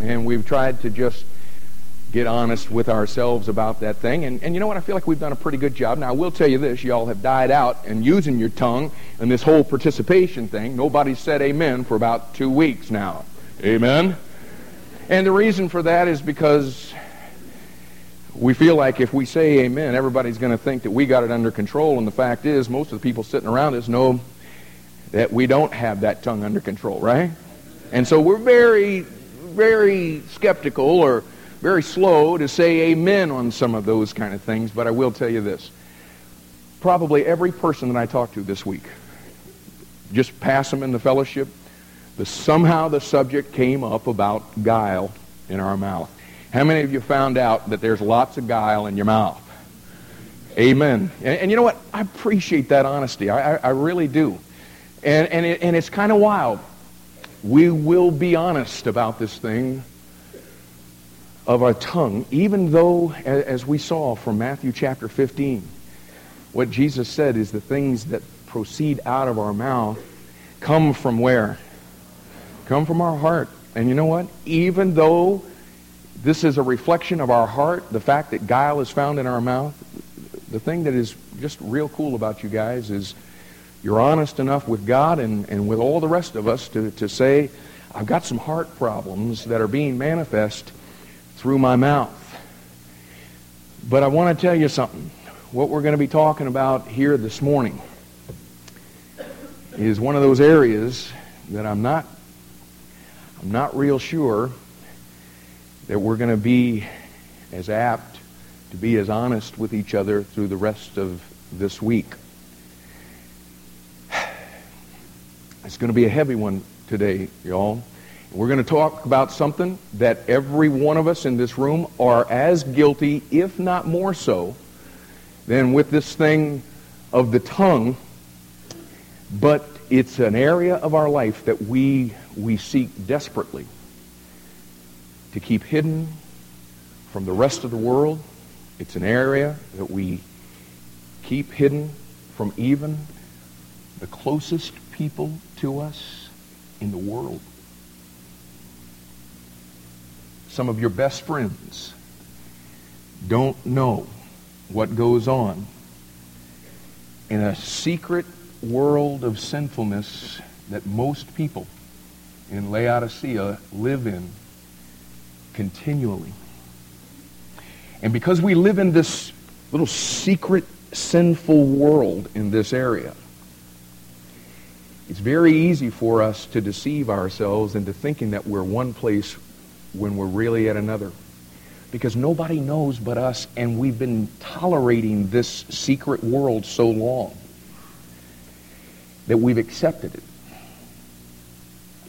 And we've tried to just get honest with ourselves about that thing. And you know what? I feel like we've done a pretty good job. Now, I will tell you this. Y'all have died out and using your tongue and this whole participation thing. Nobody said amen for about 2 weeks now. Amen? And the reason for that is because we feel like if we say amen, everybody's going to think that we got it under control. And the fact is, most of the people sitting around us know that we don't have that tongue under control, right? And so we're very, very skeptical or very slow to say amen on some of those kind of things. But I will tell you this. Probably every person that I talked to this week, just pass them in the fellowship, somehow the subject came up about guile in our mouth. How many of you found out that there's lots of guile in your mouth? Amen. And you know what? I appreciate that honesty. I really do. And it's kind of wild. We will be honest about this thing of our tongue, even though, as we saw from Matthew chapter 15, what Jesus said is the things that proceed out of our mouth come from where? Come from our heart. And you know what? Even though this is a reflection of our heart, the fact that guile is found in our mouth. The thing that is just real cool about you guys is you're honest enough with God and with all the rest of us to say, I've got some heart problems that are being manifest through my mouth. But I want to tell you something. What we're going to be talking about here this morning is one of those areas that I'm not real sure that we're going to be as apt to be as honest with each other through the rest of this week. It's going to be a heavy one today, y'all. We're going to talk about something that every one of us in this room are as guilty, if not more so, than with this thing of the tongue. But it's an area of our life that we seek desperately to keep hidden from the rest of the world. It's an area that we keep hidden from even the closest people to us in the world. Some of your best friends don't know what goes on in a secret world of sinfulness that most people in Laodicea live in continually. And because we live in this little secret sinful world in this area, it's very easy for us to deceive ourselves into thinking that we're one place when we're really at another. Because nobody knows but us, and we've been tolerating this secret world so long that we've accepted it.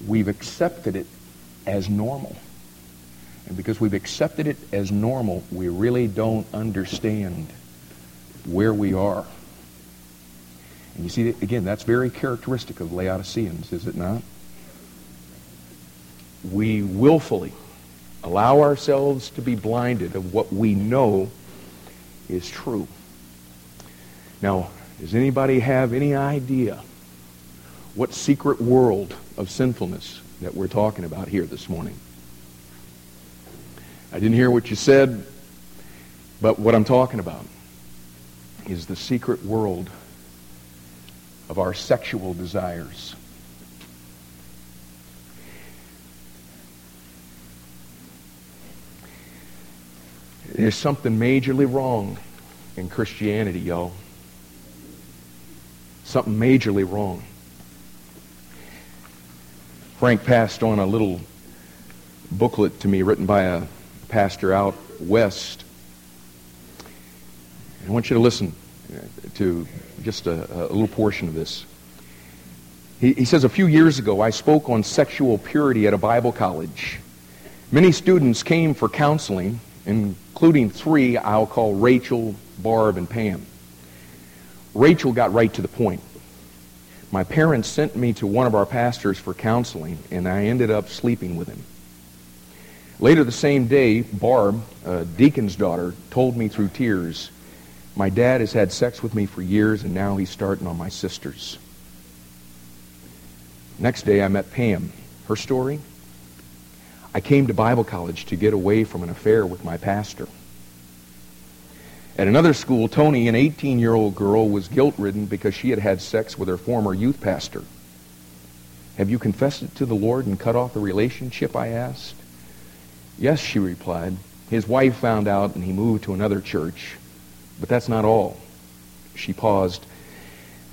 We've accepted it as normal. And because we've accepted it as normal, we really don't understand where we are. And you see, again, that's very characteristic of Laodiceans, is it not? We willfully allow ourselves to be blinded of what we know is true. Now, does anybody have any idea what secret world of sinfulness that we're talking about here this morning? I didn't hear what you said, but what I'm talking about is the secret world of our sexual desires. There's something majorly wrong in Christianity, y'all. Something majorly wrong. Frank passed on a little booklet to me written by a pastor out west. I want you to listen to just a little portion of this. He says, a few years ago, I spoke on sexual purity at a Bible college. Many students came for counseling, including three I'll call Rachel, Barb, and Pam. Rachel got right to the point. My parents sent me to one of our pastors for counseling, and I ended up sleeping with him. Later the same day, Barb, a deacon's daughter, told me through tears, my dad has had sex with me for years and now he's starting on my sisters. Next day I met Pam. Her story? I came to Bible college to get away from an affair with my pastor. At another school, Tony, an 18-year-old girl, was guilt-ridden because she had had sex with her former youth pastor. Have you confessed it to the Lord and cut off the relationship, I asked. Yes, she replied. His wife found out and he moved to another church. But that's not all. She paused.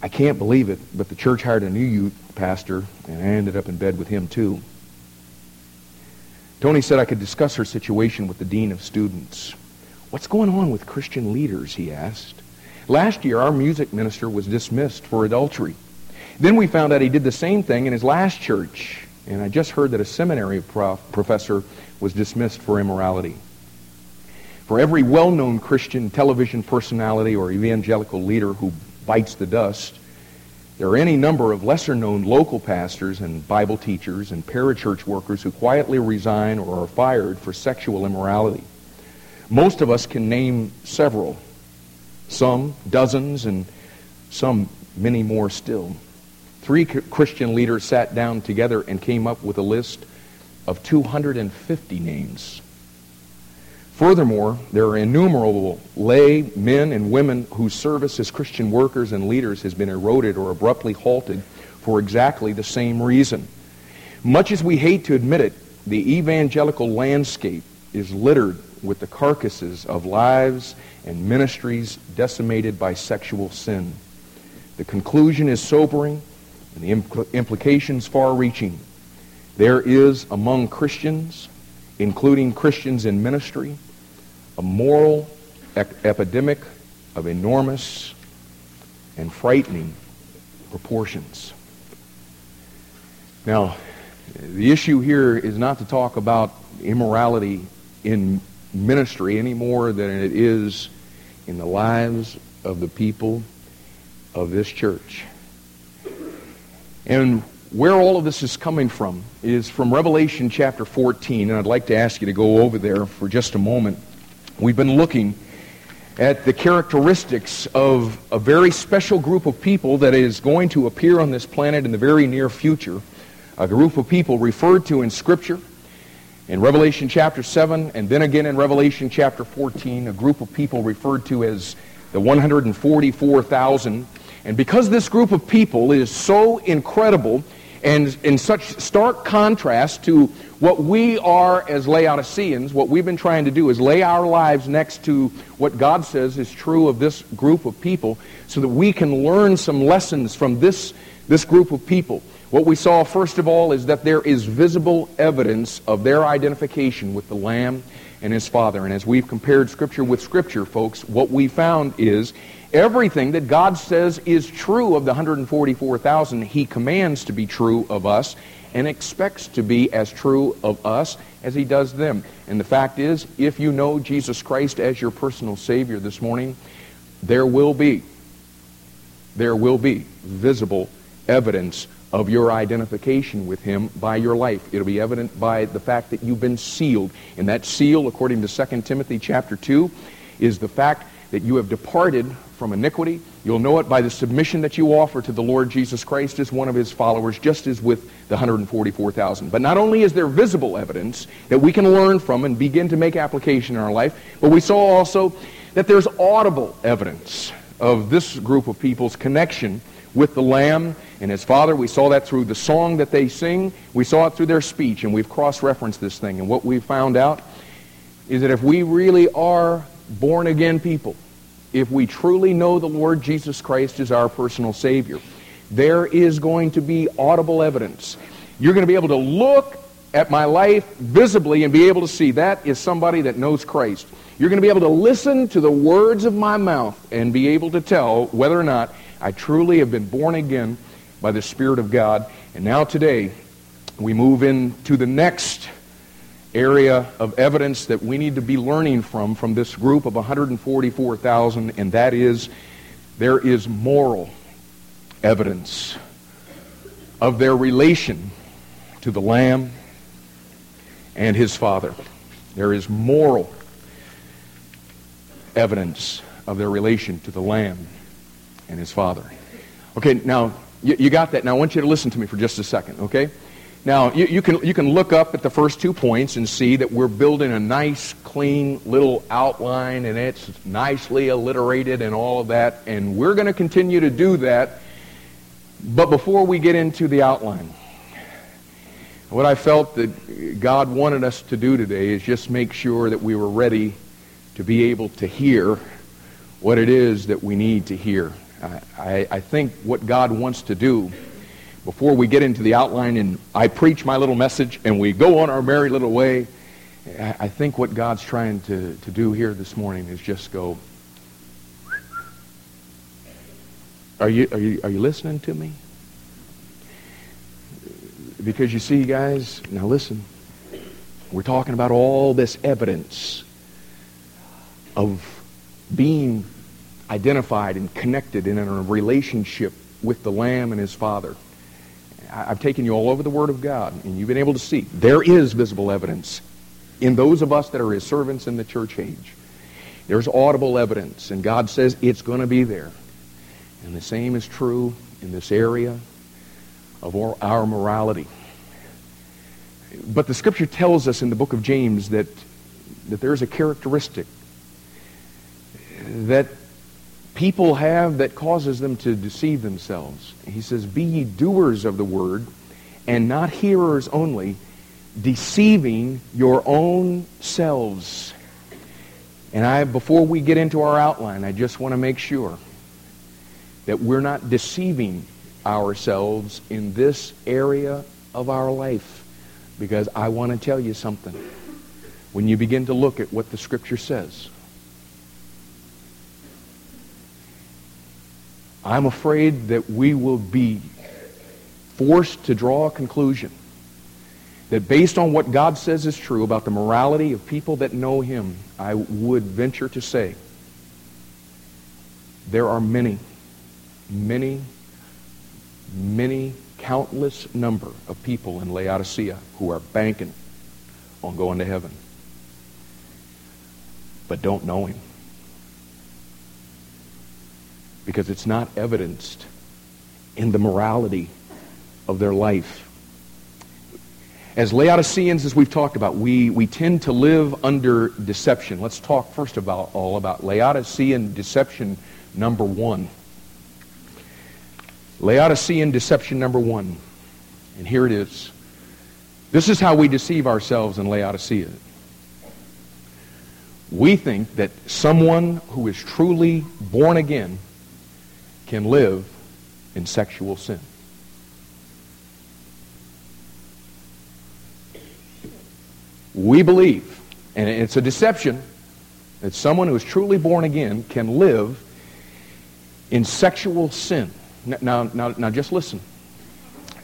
I can't believe it, but the church hired a new youth pastor, and I ended up in bed with him too. Tony said I could discuss her situation with the dean of students. What's going on with Christian leaders, he asked. Last year, our music minister was dismissed for adultery. Then we found out he did the same thing in his last church, and I just heard that a seminary professor was dismissed for immorality. For every well-known Christian television personality or evangelical leader who bites the dust, there are any number of lesser-known local pastors and Bible teachers and parachurch workers who quietly resign or are fired for sexual immorality. Most of us can name several, some dozens, and some many more still. 3 Christian leaders sat down together and came up with a list of 250 names. Furthermore, there are innumerable lay men and women whose service as Christian workers and leaders has been eroded or abruptly halted for exactly the same reason. Much as we hate to admit it, the evangelical landscape is littered with the carcasses of lives and ministries decimated by sexual sin. The conclusion is sobering and the implications far-reaching. There is among Christians, including Christians in ministry, a moral epidemic of enormous and frightening proportions. Now, the issue here is not to talk about immorality in ministry any more than it is in the lives of the people of this church. And where all of this is coming from is from Revelation chapter 14, and I'd like to ask you to go over there for just a moment. We've been looking at the characteristics of a very special group of people that is going to appear on this planet in the very near future, a group of people referred to in Scripture, in Revelation chapter 7, and then again in Revelation chapter 14, a group of people referred to as the 144,000. And because this group of people is so incredible, and in such stark contrast to what we are as Laodiceans, what we've been trying to do is lay our lives next to what God says is true of this group of people so that we can learn some lessons from this group of people. What we saw, first of all, is that there is visible evidence of their identification with the Lamb and His Father. And as we've compared Scripture with Scripture, folks, what we found is everything that God says is true of the 144,000, He commands to be true of us and expects to be as true of us as He does them. And the fact is, if you know Jesus Christ as your personal Savior this morning, there will be visible evidence of your identification with Him by your life. It'll be evident by the fact that you've been sealed. And that seal, according to 2 Timothy chapter 2, is the fact that you have departed from iniquity. You'll know it by the submission that you offer to the Lord Jesus Christ as one of His followers, just as with the 144,000. But not only is there visible evidence that we can learn from and begin to make application in our life, but we saw also that there's audible evidence of this group of people's connection with the Lamb and His Father. We saw that through the song that they sing. We saw it through their speech, and we've cross-referenced this thing. And what we found out is that if we really are born-again people, if we truly know the Lord Jesus Christ as our personal Savior, there is going to be audible evidence. You're going to be able to look at my life visibly and be able to see that is somebody that knows Christ. You're going to be able to listen to the words of my mouth and be able to tell whether or not I truly have been born again by the Spirit of God. And now today, we move into the next area of evidence that we need to be learning from this group of 144,000, and that is, there is moral evidence of their relation to the Lamb and His Father. There is moral evidence of their relation to the Lamb and His Father. Okay, now, you got that. Now, I want you to listen to me for just a second, okay? Now, you can look up at the first 2 points and see that we're building a nice, clean little outline, and it's nicely alliterated and all of that, and we're going to continue to do that. But before we get into the outline, what I felt that God wanted us to do today is just make sure that we were ready to be able to hear what it is that we need to hear. I think what God wants to do before we get into the outline and I preach my little message and we go on our merry little way, I think what God's trying to do here this morning is just go, are you listening to me? Because you see, guys, now listen, we're talking about all this evidence of being identified and connected in a relationship with the Lamb and His Father. I've taken you all over the Word of God, and you've been able to see there is visible evidence in those of us that are His servants in the church age. There's audible evidence, and God says it's going to be there. And the same is true in this area of our morality. But the Scripture tells us in the book of James that there's a characteristic that people have that causes them to deceive themselves. He says, "Be ye doers of the word, and not hearers only, deceiving your own selves." And before we get into our outline, I just want to make sure that we're not deceiving ourselves in this area of our life, because I want to tell you something. When you begin to look at what the Scripture says, I'm afraid that we will be forced to draw a conclusion that based on what God says is true about the morality of people that know Him, I would venture to say there are many, many, many, countless number of people in Laodicea who are banking on going to heaven, but don't know Him, because it's not evidenced in the morality of their life. As Laodiceans, as we've talked about, we tend to live under deception. Let's talk first about Laodicean deception number one. Laodicean deception number one. And here it is. This is how we deceive ourselves in Laodicea. We think that someone who is truly born again can live in sexual sin. We believe, and it's a deception, that someone who is truly born again can live in sexual sin. Now just listen.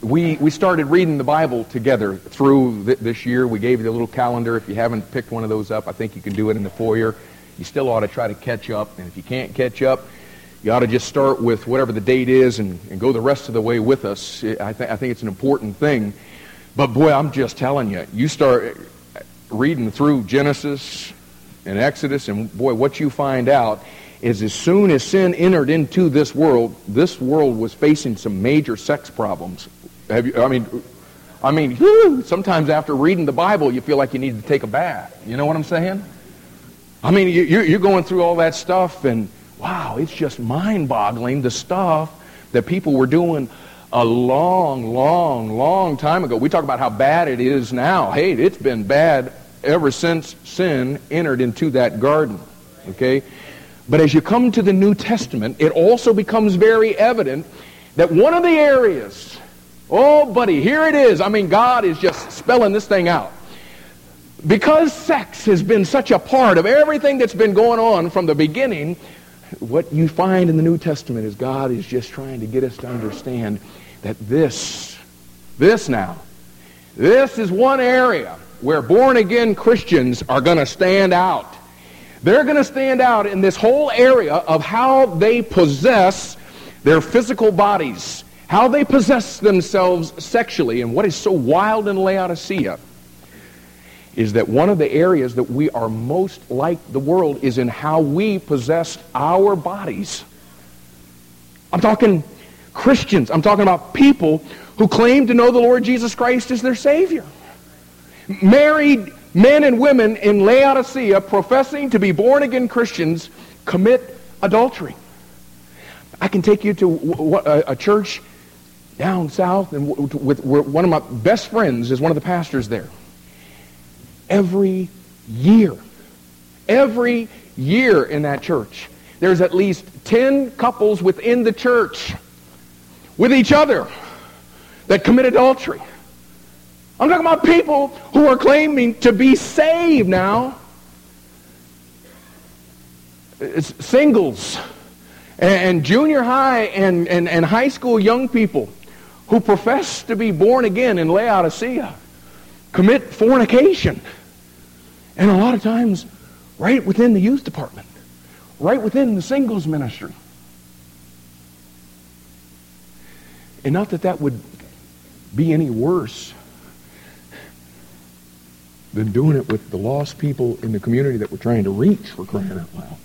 We started reading the Bible together through this year. We gave you a little calendar. If you haven't picked one of those up, I think you can do it in the foyer. You still ought to try to catch up, and if you can't catch up, you ought to just start with whatever the date is and go the rest of the way with us. I think it's an important thing. But boy, I'm just telling you, you start reading through Genesis and Exodus, and boy, what you find out is as soon as sin entered into this world was facing some major sex problems. I mean, sometimes after reading the Bible, you feel like you need to take a bath. You know what I'm saying? I mean, you're going through all that stuff, and wow, it's just mind-boggling the stuff that people were doing a long, long, long time ago. We talk about how bad it is now. Hey, it's been bad ever since sin entered into that garden, okay? But as you come to the New Testament, it also becomes very evident that one of the areas, oh, buddy, here it is. I mean, God is just spelling this thing out. Because sex has been such a part of everything that's been going on from the beginning, what you find in the New Testament is God is just trying to get us to understand that this is one area where born-again Christians are going to stand out. They're going to stand out in this whole area of how they possess their physical bodies, how they possess themselves sexually. And what is so wild in Laodicea is that one of the areas that we are most like the world is in how we possess our bodies. I'm talking Christians. I'm talking about people who claim to know the Lord Jesus Christ as their Savior. Married men and women in Laodicea professing to be born-again Christians commit adultery. I can take you to a church down south, and with one of my best friends is one of the pastors there. Every year in that church, there's at least 10 couples within the church with each other that commit adultery. I'm talking about people who are claiming to be saved now. It's singles and junior high and high school young people who profess to be born again in Laodicea commit fornication. And a lot of times, right within the youth department, right within the singles ministry. And not that that would be any worse than doing it with the lost people in the community that we're trying to reach, for crying out loud.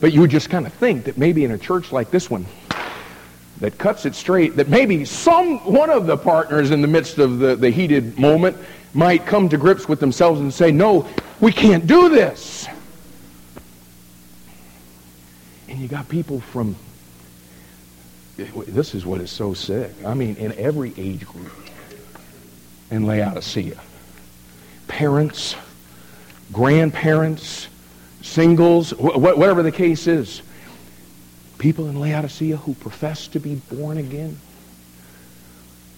But you just kind of think that maybe in a church like this one that cuts it straight, that maybe some one of the partners in the midst of the heated moment might come to grips with themselves and say, no, we can't do this. And you got people from, this is what is so sick, I mean, in every age group in Laodicea. Parents, grandparents, singles, whatever the case is. People in Laodicea who profess to be born again,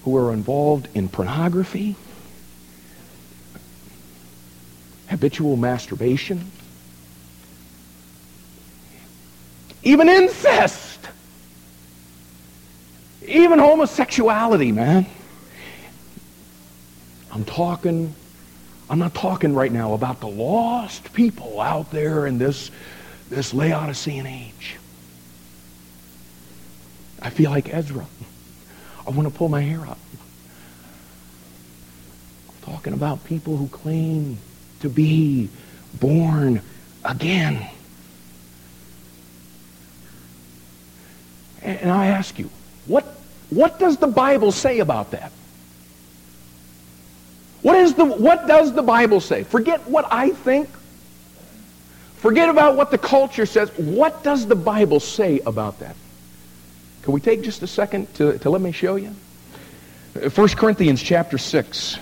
who are involved in pornography, habitual masturbation, even incest, even homosexuality, man. I'm not talking right now about the lost people out there in this Laodicean age. I feel like Ezra. I want to pull my hair up. I'm talking about people who claim to be born again. And I ask you, what does the Bible say about that? What does the Bible say? Forget what I think. Forget about what the culture says. What does the Bible say about that? Can we take just a second to let me show you? 1 Corinthians chapter 6.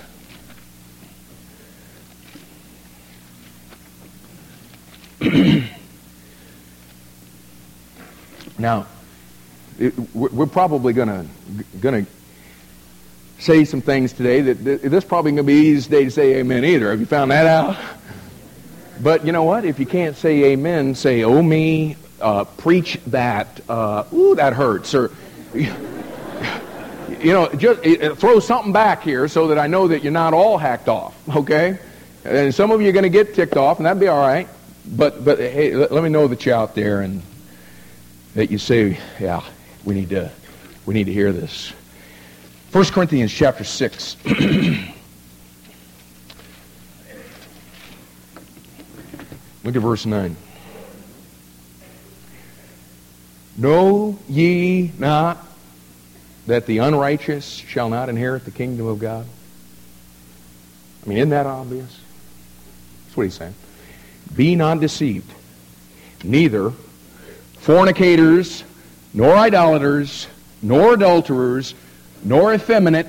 Now, we're probably going to say some things today that this probably going to be easy day to say amen either. Have you found that out? But you know what? If you can't say amen, say, oh me, preach that, ooh, that hurts, or, you know, just throw something back here so that I know that you're not all hacked off, okay? And some of you are going to get ticked off, and that'd be all right. But hey, let me know that you're out there and that you say, yeah, we need to hear this. 1 Corinthians chapter 6. Look at verse 9. Know ye not that the unrighteous shall not inherit the kingdom of God? I mean, isn't that obvious? That's what he's saying. Be not deceived. Neither fornicators, nor idolaters, nor adulterers, nor effeminate,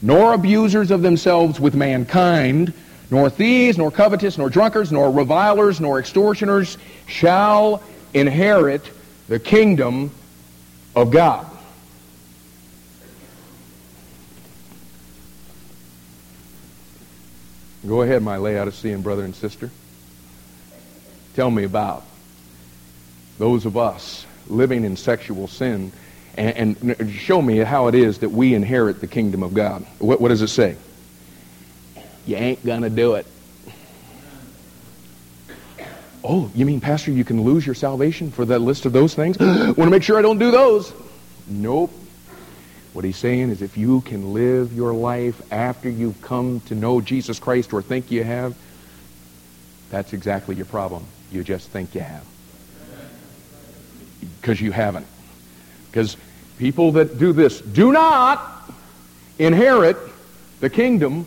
nor abusers of themselves with mankind, nor thieves, nor covetous, nor drunkards, nor revilers, nor extortioners shall inherit the kingdom of God. Go ahead, my Laodicean brother and sister. Tell me about those of us living in sexual sin, and show me how it is that we inherit the kingdom of God. What does it say? You ain't gonna do it. Oh, you mean, Pastor, you can lose your salvation for that list of those things? Want to make sure I don't do those. Nope. What he's saying is if you can live your life after you've come to know Jesus Christ or think you have, that's exactly your problem. You just think you have. Because you haven't. Because People that do this do not inherit the kingdom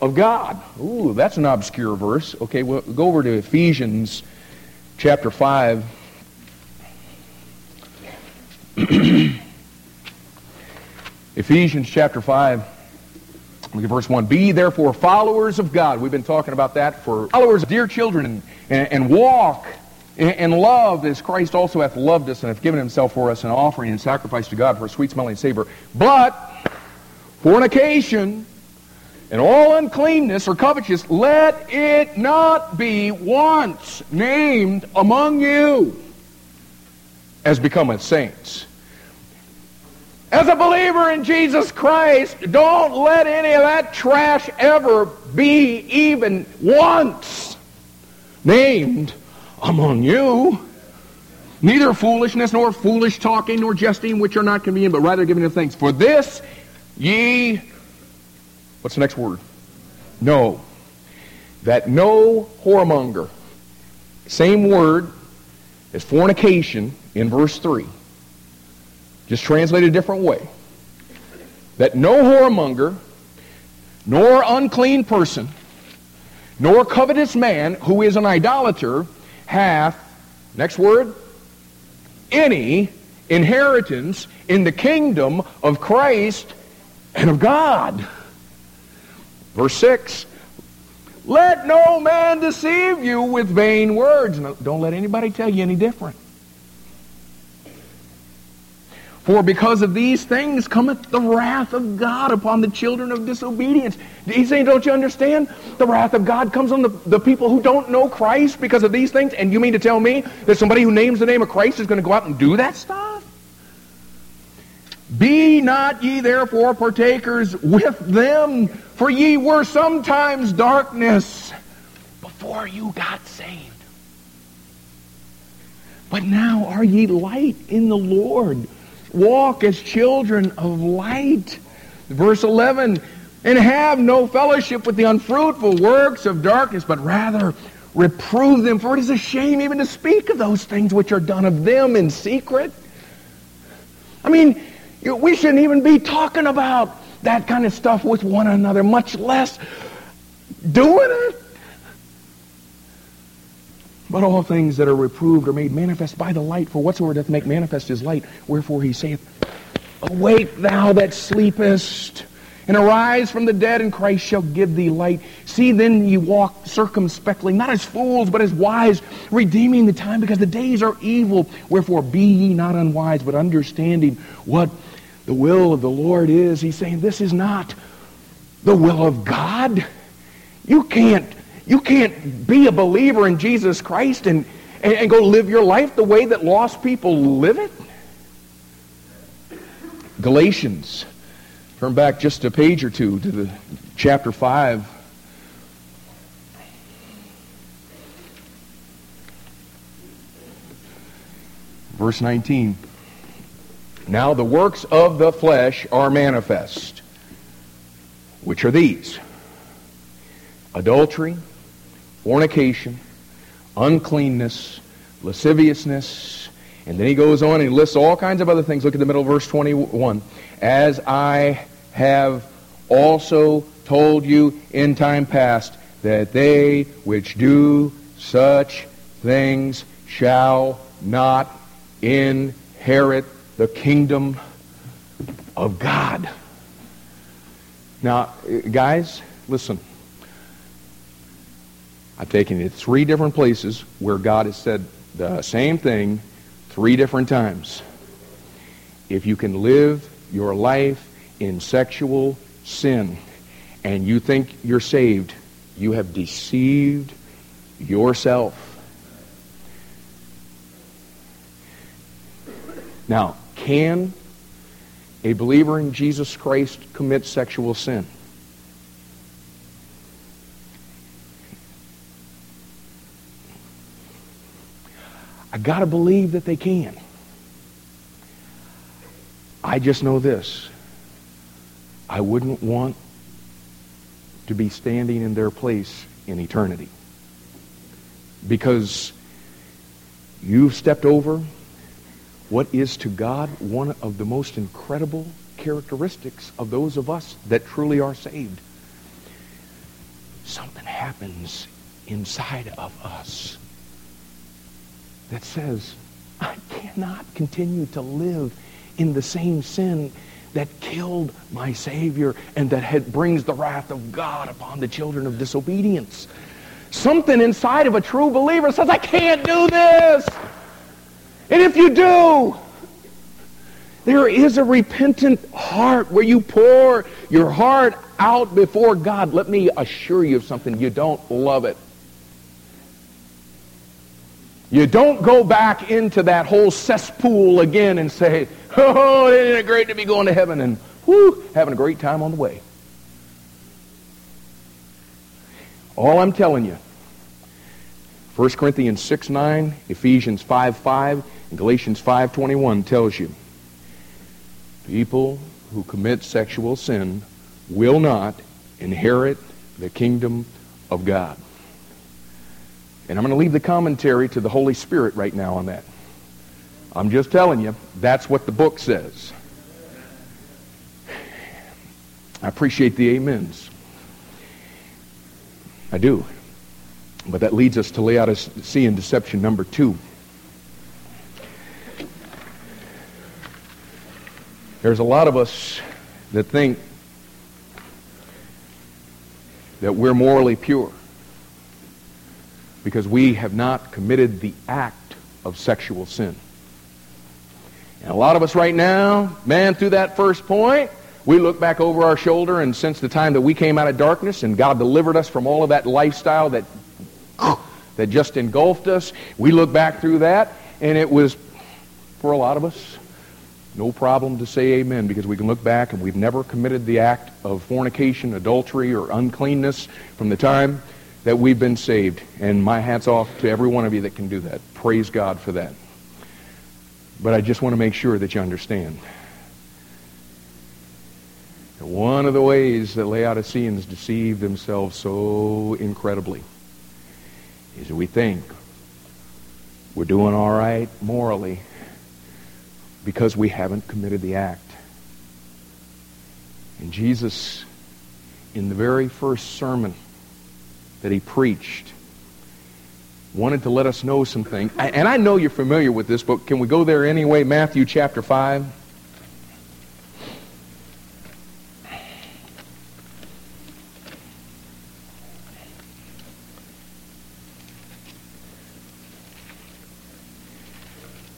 of God. Ooh, that's an obscure verse. Okay, well, go over to Ephesians chapter 5. Ephesians chapter 5, look at verse 1. Be therefore followers of God. We've been talking about that for followers of dear children, and walk and love as Christ also hath loved us and hath given himself for us an offering and sacrifice to God for a sweet-smelling savor. But fornication and all uncleanness or covetousness, let it not be once named among you as becometh saints. As a believer in Jesus Christ, don't let any of that trash ever be even once named among you. Neither foolishness, nor foolish talking, nor jesting, which are not convenient, but rather giving of thanks. For this ye... What's the next word? No. That no whoremonger. Same word as fornication in verse 3. Just translated a different way. That no whoremonger, nor unclean person, nor covetous man who is an idolater hath, next word, any inheritance in the kingdom of Christ and of God. Verse 6, let no man deceive you with vain words. No, don't let anybody tell you any different. For because of these things cometh the wrath of God upon the children of disobedience. He's saying, don't you understand? The wrath of God comes on the people who don't know Christ because of these things. And you mean to tell me that somebody who names the name of Christ is going to go out and do that stuff? Be not ye therefore partakers with them, for ye were sometimes darkness before you got saved. But now are ye light in the Lord. Walk as children of light. Verse 11, and have no fellowship with the unfruitful works of darkness, but rather reprove them, for it is a shame even to speak of those things which are done of them in secret. I mean, we shouldn't even be talking about that kind of stuff with one another, much less doing it. But all things that are reproved are made manifest by the light, for whatsoever doth make manifest is light. Wherefore he saith, awake thou that sleepest, and arise from the dead, and Christ shall give thee light. See then ye walk circumspectly, not as fools, but as wise, redeeming the time, because the days are evil. Wherefore be ye not unwise, but understanding what the will of the Lord is. He's saying, this is not the will of God. You can't be a believer in Jesus Christ and go live your life the way that lost people live it. Galatians. Turn back just a page or two to the chapter 5. Verse 19. Now the works of the flesh are manifest, which are these: adultery, fornication, uncleanness, lasciviousness, and then he goes on and he lists all kinds of other things. Look at the middle of verse 21. As I have also told you in time past, that they which do such things shall not inherit the kingdom of God. Now, guys, listen. I've taken you to three different places where God has said the same thing three different times. If you can live your life in sexual sin and you think you're saved, you have deceived yourself. Now, can a believer in Jesus Christ commit sexual sin? I got to believe that they can. I just know this. I wouldn't want to be standing in their place in eternity, because you've stepped over what is to God one of the most incredible characteristics of those of us that truly are saved. Something happens inside of us that says, I cannot continue to live in the same sin that killed my Savior and that brings the wrath of God upon the children of disobedience. Something inside of a true believer says, I can't do this. And if you do, there is a repentant heart where you pour your heart out before God. Let me assure you of something. You don't love it. You don't go back into that whole cesspool again and say, oh, isn't it great to be going to heaven and having a great time on the way. All I'm telling you, 1 Corinthians 6:9, Ephesians 5:5, and Galatians 5:21 tells you, people who commit sexual sin will not inherit the kingdom of God. And I'm going to leave the commentary to the Holy Spirit right now on that. I'm just telling you, that's what the book says. I appreciate the amens. I do. But that leads us to Laodicean deception number 2. There's a lot of us that think that we're morally pure because we have not committed the act of sexual sin. And a lot of us right now, man, through that first point, we look back over our shoulder, and since the time that we came out of darkness and God delivered us from all of that lifestyle that just engulfed us, we look back through that, and it was, for a lot of us, no problem to say amen, because we can look back and we've never committed the act of fornication, adultery, or uncleanness from the time that we've been saved. And my hat's off to every one of you that can do that. Praise God for that. But I just want to make sure that you understand that one of the ways that Laodiceans deceive themselves so incredibly is that we think we're doing all right morally because we haven't committed the act. And Jesus, in the very first sermon that he preached, wanted to let us know some things. And I know you're familiar with this, but can we go there anyway? Matthew chapter 5.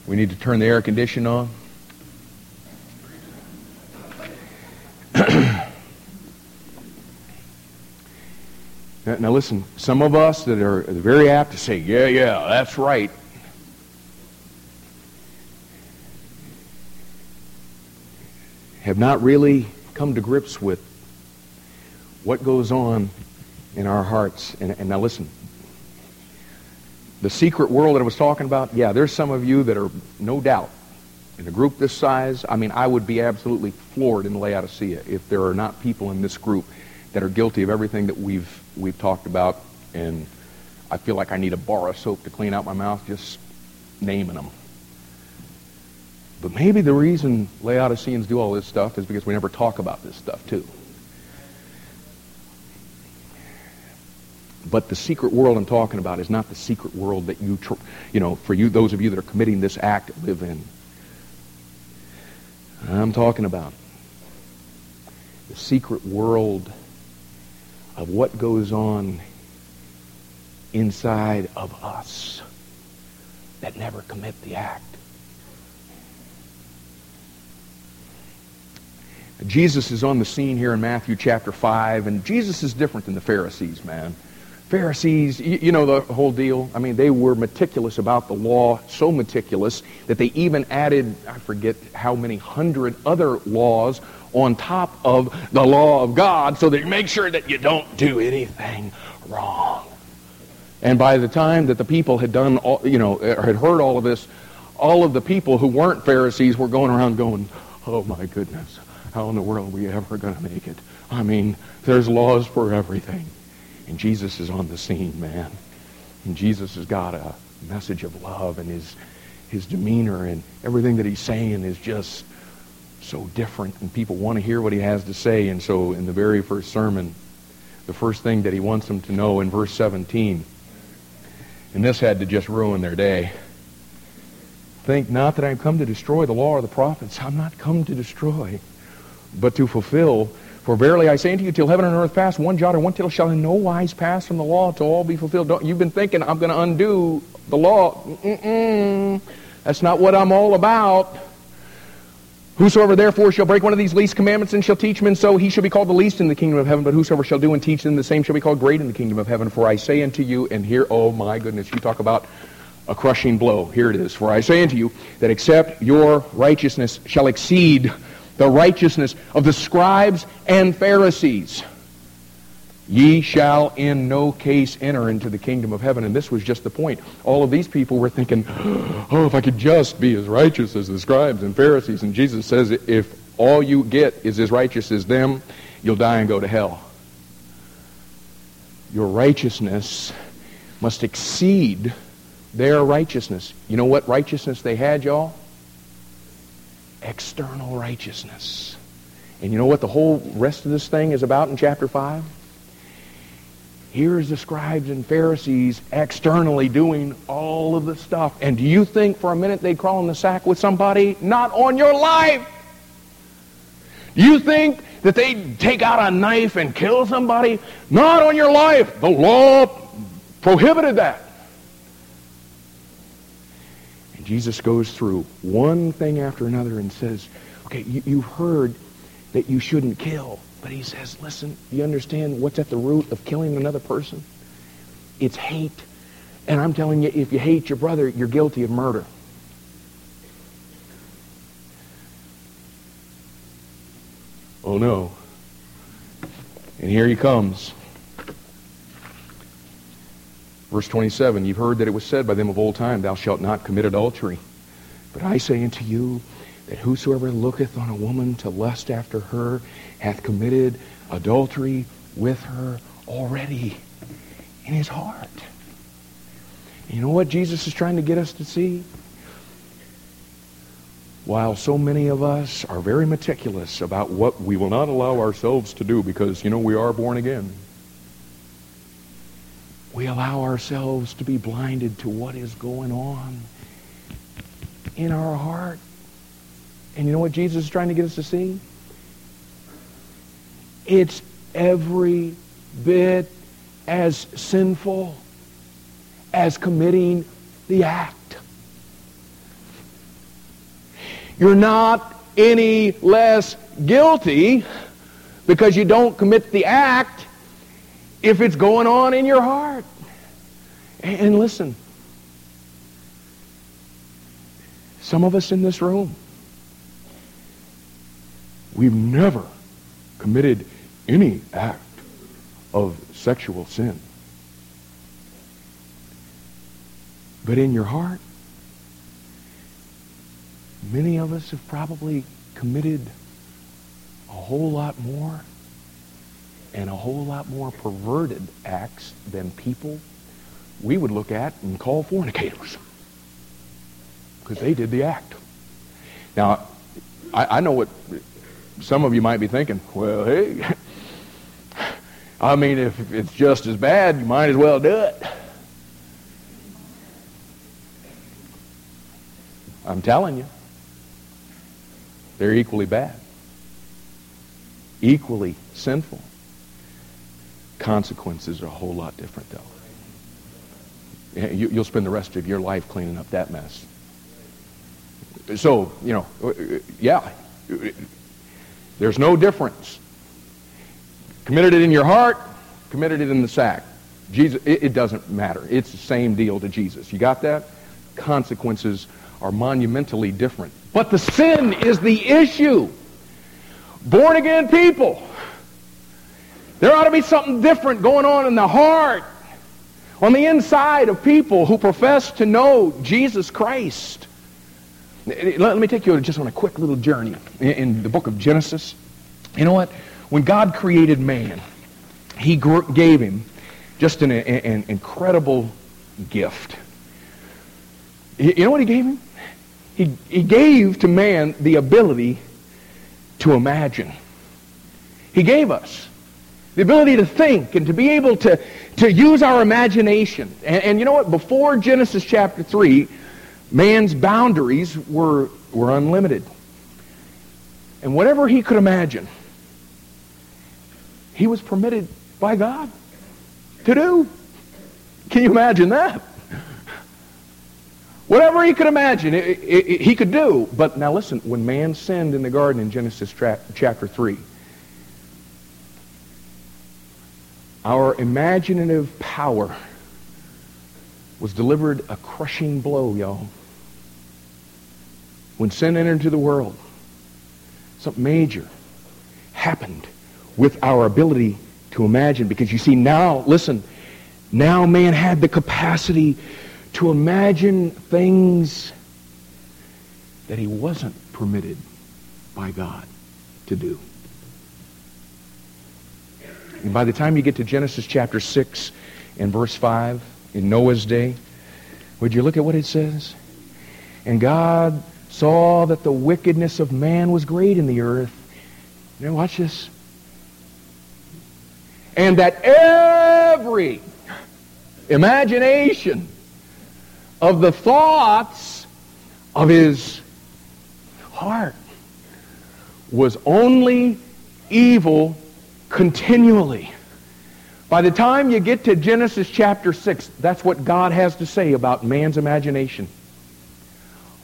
We need to turn the air condition on. Now listen, some of us that are very apt to say, yeah, that's right. Have not really come to grips with what goes on in our hearts. And now listen, the secret world that I was talking about, yeah, there's some of you that are, no doubt, in a group this size. I mean, I would be absolutely floored in Laodicea if there are not people in this group that are guilty of everything that we've talked about, and I feel like I need a bar of soap to clean out my mouth just naming them. But maybe the reason Laodiceans do all this stuff is because we never talk about this stuff, too. But the secret world I'm talking about is not the secret world that those of you that are committing this act live in. I'm talking about the secret world of what goes on inside of us that never commit the act. Jesus is on the scene here in Matthew chapter 5, and Jesus is different than the Pharisees, man. Pharisees, you know the whole deal. I mean, they were meticulous about the law, so meticulous that they even added, I forget how many hundred other laws on top of the law of God so that you make sure that you don't do anything wrong. And by the time that the people had done, had heard all of this, all of the people who weren't Pharisees were going around going, oh my goodness, how in the world are we ever going to make it? I mean, there's laws for everything. And Jesus is on the scene, man. And Jesus has got a message of love, and his his demeanor and everything that he's saying is just so different, and people want to hear what he has to say. And so in the very first sermon, the first thing that he wants them to know in verse 17, and this had to just ruin their day, think not that I am come to destroy the law or the prophets. I'm not come to destroy, but to fulfill. For verily I say unto you, till heaven and earth pass, one jot or one tittle shall in no wise pass from the law till all be fulfilled. You've been thinking, I'm going to undo the law. That's not what I'm all about. Whosoever therefore shall break one of these least commandments and shall teach men so, he shall be called the least in the kingdom of heaven. But whosoever shall do and teach them, the same shall be called great in the kingdom of heaven. For I say unto you, and here, oh my goodness, you talk about a crushing blow. Here it is. For I say unto you, that except your righteousness shall exceed the righteousness of the scribes and Pharisees, ye shall in no case enter into the kingdom of heaven. And this was just the point. All of these people were thinking, oh, if I could just be as righteous as the scribes and Pharisees. And Jesus says, if all you get is as righteous as them, you'll die and go to hell. Your righteousness must exceed their righteousness. You know what righteousness they had, y'all? External righteousness. And you know what the whole rest of this thing is about in chapter 5? Here's the scribes and Pharisees externally doing all of the stuff. And do you think for a minute they'd crawl in the sack with somebody? Not on your life! Do you think that they'd take out a knife and kill somebody? Not on your life! The law prohibited that. And Jesus goes through one thing after another and says, okay, you've heard that you shouldn't kill. But he says, listen, do you understand what's at the root of killing another person? It's hate. And I'm telling you, if you hate your brother, you're guilty of murder. Oh no. And here he comes. Verse 27, you've heard that it was said by them of old time, thou shalt not commit adultery. But I say unto you, that whosoever looketh on a woman to lust after her hath committed adultery with her already in his heart. And you know what Jesus is trying to get us to see? While so many of us are very meticulous about what we will not allow ourselves to do because, you know, we are born again, we allow ourselves to be blinded to what is going on in our heart. And you know what Jesus is trying to get us to see? It's every bit as sinful as committing the act. You're not any less guilty because you don't commit the act if it's going on in your heart. And listen, some of us in this room, we've never committed any act of sexual sin. But in your heart, many of us have probably committed a whole lot more and a whole lot more perverted acts than people we would look at and call fornicators, because they did the act. Now, I know what some of you might be thinking, well, hey, I mean, if it's just as bad, you might as well do it. I'm telling you, they're equally bad, equally sinful. Consequences are a whole lot different, though. You'll spend the rest of your life cleaning up that mess. So, you know, yeah, there's no difference. Committed it in your heart, committed it in the sack. Jesus, it doesn't matter. It's the same deal to Jesus. You got that? Consequences are monumentally different. But the sin is the issue. Born again people, there ought to be something different going on in the heart, on the inside of people who profess to know Jesus Christ. Let me take you just on a quick little journey in the book of Genesis. You know what? When God created man, he gave him just an incredible gift. You know what he gave him? He gave to man the ability to imagine. He gave us the ability to think and to be able to use our imagination. And you know what? Before Genesis chapter 3, man's boundaries were unlimited. And whatever he could imagine, he was permitted by God to do. Can you imagine that? Whatever he could imagine, he could do. But now listen, when man sinned in the garden in Genesis chapter 3, our imaginative power was delivered a crushing blow, y'all. When sin entered into the world, something major happened with our ability to imagine. Because you see, now, listen, now man had the capacity to imagine things that he wasn't permitted by God to do. And by the time you get to Genesis chapter 6 and verse 5, in Noah's day, would you look at what it says? And God saw that the wickedness of man was great in the earth. Now watch this. And that every imagination of the thoughts of his heart was only evil continually. By the time you get to Genesis chapter 6, that's what God has to say about man's imagination.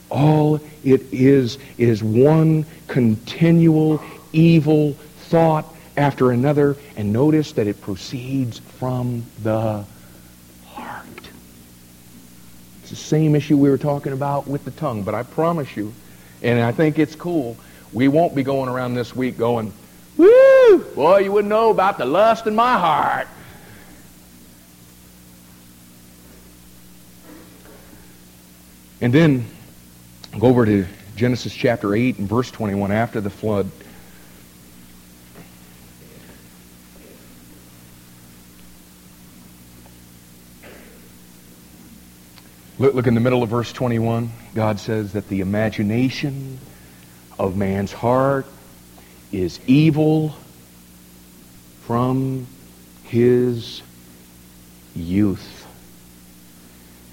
All it is one continual evil thought after another, and notice that it proceeds from the heart. It's the same issue we were talking about with the tongue, but I promise you, and I think it's cool, we won't be going around this week going, woo! Boy, you wouldn't know about the lust in my heart. And then go over to Genesis chapter 8 and verse 21 after the flood. Look in the middle of verse 21. God says that the imagination of man's heart is evil from his youth.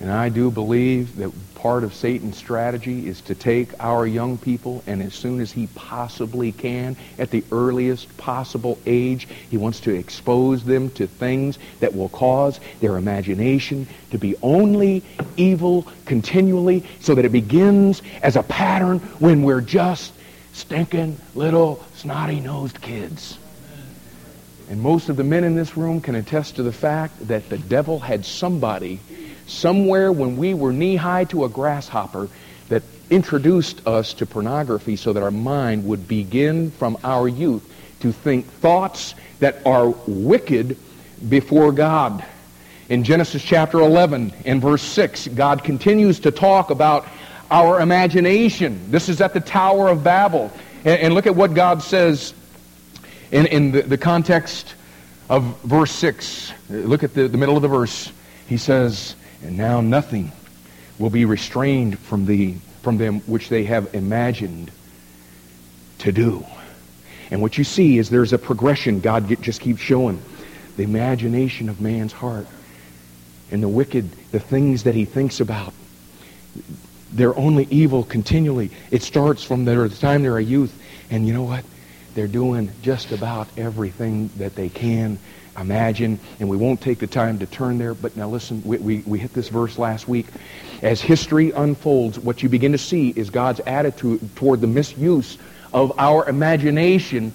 And I do believe that part of Satan's strategy is to take our young people, and as soon as he possibly can, at the earliest possible age, he wants to expose them to things that will cause their imagination to be only evil continually, so that it begins as a pattern when we're just stinking little snotty-nosed kids. And most of the men in this room can attest to the fact that the devil had somebody somewhere when we were knee-high to a grasshopper that introduced us to pornography so that our mind would begin from our youth to think thoughts that are wicked before God. In Genesis chapter 11 and verse 6, God continues to talk about our imagination. This is at the Tower of Babel. And look at what God says in the context of verse 6. Look at the middle of the verse. He says, and now nothing will be restrained from them which they have imagined to do. And what you see is there's a progression God just keeps showing. The imagination of man's heart and the wicked, the things that he thinks about, they're only evil continually. It starts from the time they're a youth. And you know what? They're doing just about everything that they can imagine, and we won't take the time to turn there, but now listen, we hit this verse last week. As history unfolds, what you begin to see is God's attitude toward the misuse of our imagination.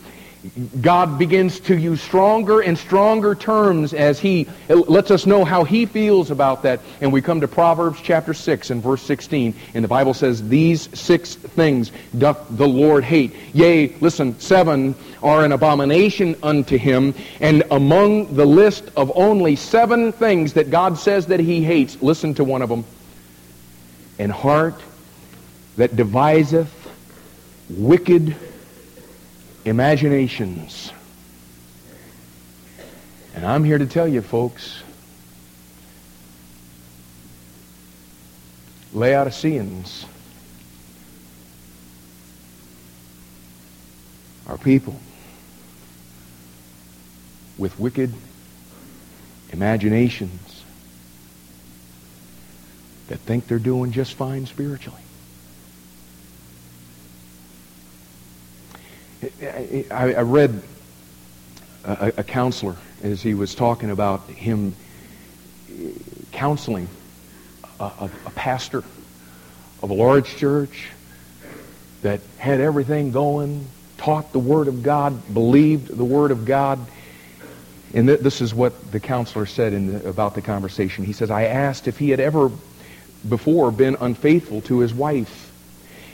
God begins to use stronger and stronger terms as he lets us know how he feels about that. And we come to Proverbs chapter 6 and verse 16, and the Bible says, these 6 things doth the Lord hate. Yea, listen, 7 are an abomination unto him. And among the list of only 7 things that God says that he hates, listen to one of them. An heart that deviseth wicked imaginations. And I'm here to tell you, folks, Laodiceans are people with wicked imaginations that think they're doing just fine spiritually. I read a counselor as he was talking about him counseling a pastor of a large church that had everything going, taught the Word of God, believed the Word of God. And this is what the counselor said about the conversation. He says, I asked if he had ever before been unfaithful to his wife.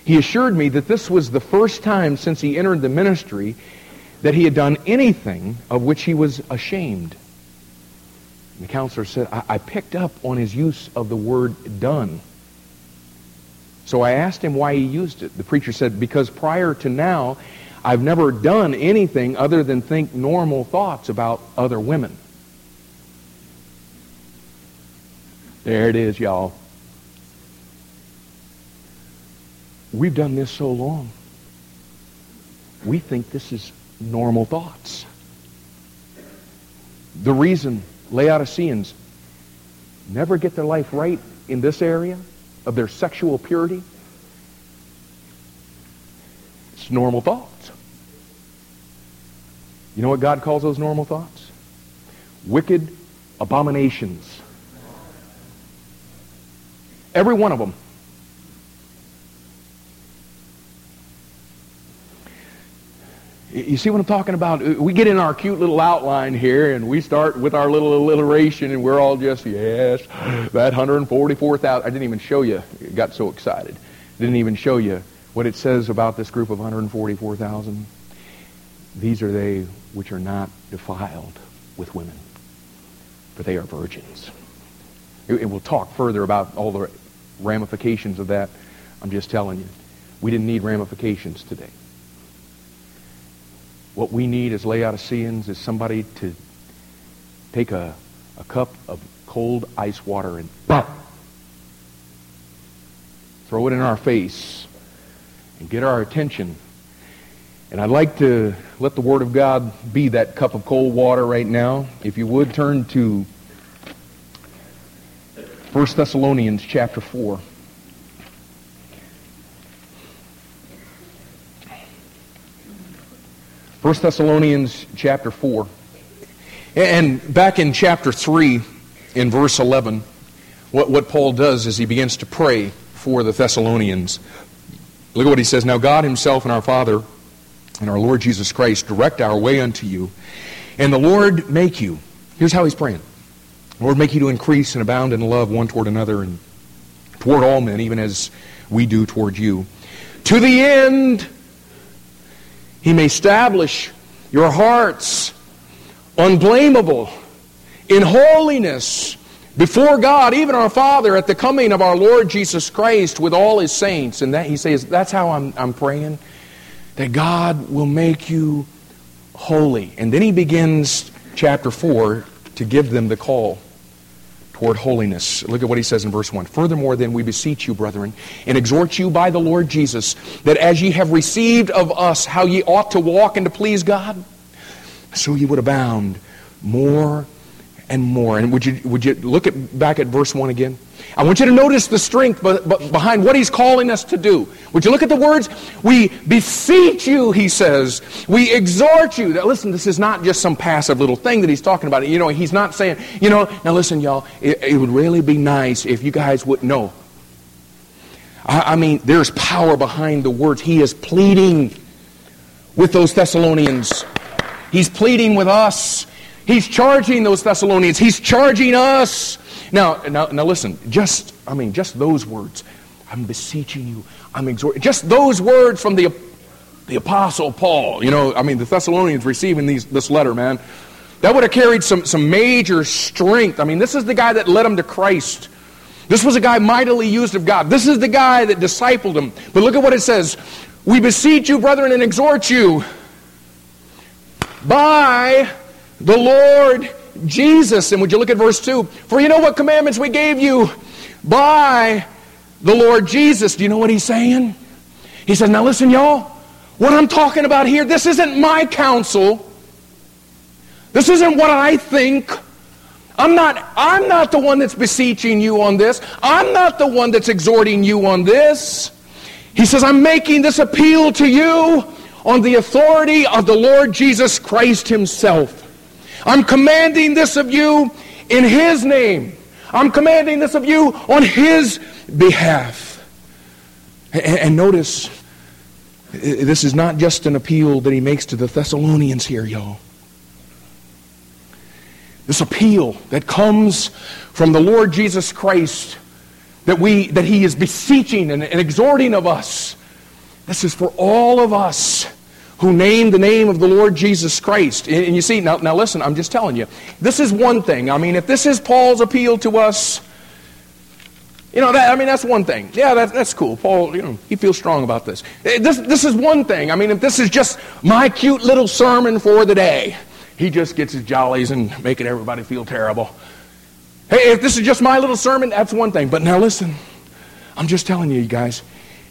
He assured me that this was the first time since he entered the ministry that he had done anything of which he was ashamed. And the counselor said, I picked up on his use of the word done. So I asked him why he used it. The preacher said, because prior to now, I've never done anything other than think normal thoughts about other women. There it is, y'all. We've done this so long. We think this is normal thoughts. The reason Laodiceans never get their life right in this area of their sexual purity, it's normal thoughts. You know what God calls those normal thoughts? Wicked abominations. Every one of them. You see what I'm talking about? We get in our cute little outline here, and we start with our little alliteration, and we're all just, yes, that 144,000. I didn't even show you. I got so excited. Didn't even show you what it says about this group of 144,000. These are they which are not defiled with women, for they are virgins. And we'll talk further about all the ramifications of that. I'm just telling you, we didn't need ramifications today. What we need as Laodiceans is somebody to take a cup of cold ice water and pop, throw it in our face and get our attention. And I'd like to let the Word of God be that cup of cold water right now. If you would, turn to 1 Thessalonians chapter 4. First Thessalonians chapter 4. And back in chapter 3, in verse 11, what Paul does is he begins to pray for the Thessalonians. Look at what he says. Now God himself and our Father and our Lord Jesus Christ direct our way unto you. And the Lord make you, here's how he's praying, Lord make you to increase and abound in love one toward another and toward all men, even as we do toward you. To the end He may establish your hearts unblameable in holiness before God, even our Father, at the coming of our Lord Jesus Christ with all His saints. And that he says, that's how I'm praying, that God will make you holy. And then he begins chapter 4 to give them the call toward holiness. Look at what he says in verse 1. Furthermore, then, we beseech you, brethren, and exhort you by the Lord Jesus, that as ye have received of us how ye ought to walk and to please God, so ye would abound more and more. And would you look back at verse 1 again? I want you to notice the strength behind what he's calling us to do. Would you look at the words? We beseech you, he says. We exhort you. Now, listen, this is not just some passive little thing that he's talking about. You know, he's not saying, you know, now listen, y'all, it would really be nice if you guys would know. I mean, there's power behind the words. He is pleading with those Thessalonians. He's pleading with us. He's charging those Thessalonians. He's charging us. Now, listen. Just those words. I'm beseeching you. I'm exhorting. Just those words from the Apostle Paul. You know, I mean, the Thessalonians receiving this letter, man, that would have carried some major strength. I mean, this is the guy that led him to Christ. This was a guy mightily used of God. This is the guy that discipled him. But look at what it says. We beseech you, brethren, and exhort you by the Lord Jesus. And would you look at verse 2? For you know what commandments we gave you by the Lord Jesus. Do you know what he's saying? He says, now listen, y'all. What I'm talking about here, this isn't my counsel. This isn't what I think. I'm not the one that's beseeching you on this. I'm not the one that's exhorting you on this. He says, I'm making this appeal to you on the authority of the Lord Jesus Christ himself. I'm commanding this of you in his name. I'm commanding this of you on his behalf. And notice, this is not just an appeal that he makes to the Thessalonians here, y'all. This appeal that comes from the Lord Jesus Christ that he is beseeching and exhorting of us. This is for all of us who name the name of the Lord Jesus Christ. And you see, now listen, I'm just telling you. This is one thing. I mean, if this is Paul's appeal to us, that's one thing. Yeah, that's cool. Paul, he feels strong about this. This is one thing. I mean, if this is just my cute little sermon for the day, he just gets his jollies and making everybody feel terrible. Hey, if this is just my little sermon, that's one thing. But now listen, I'm just telling you guys,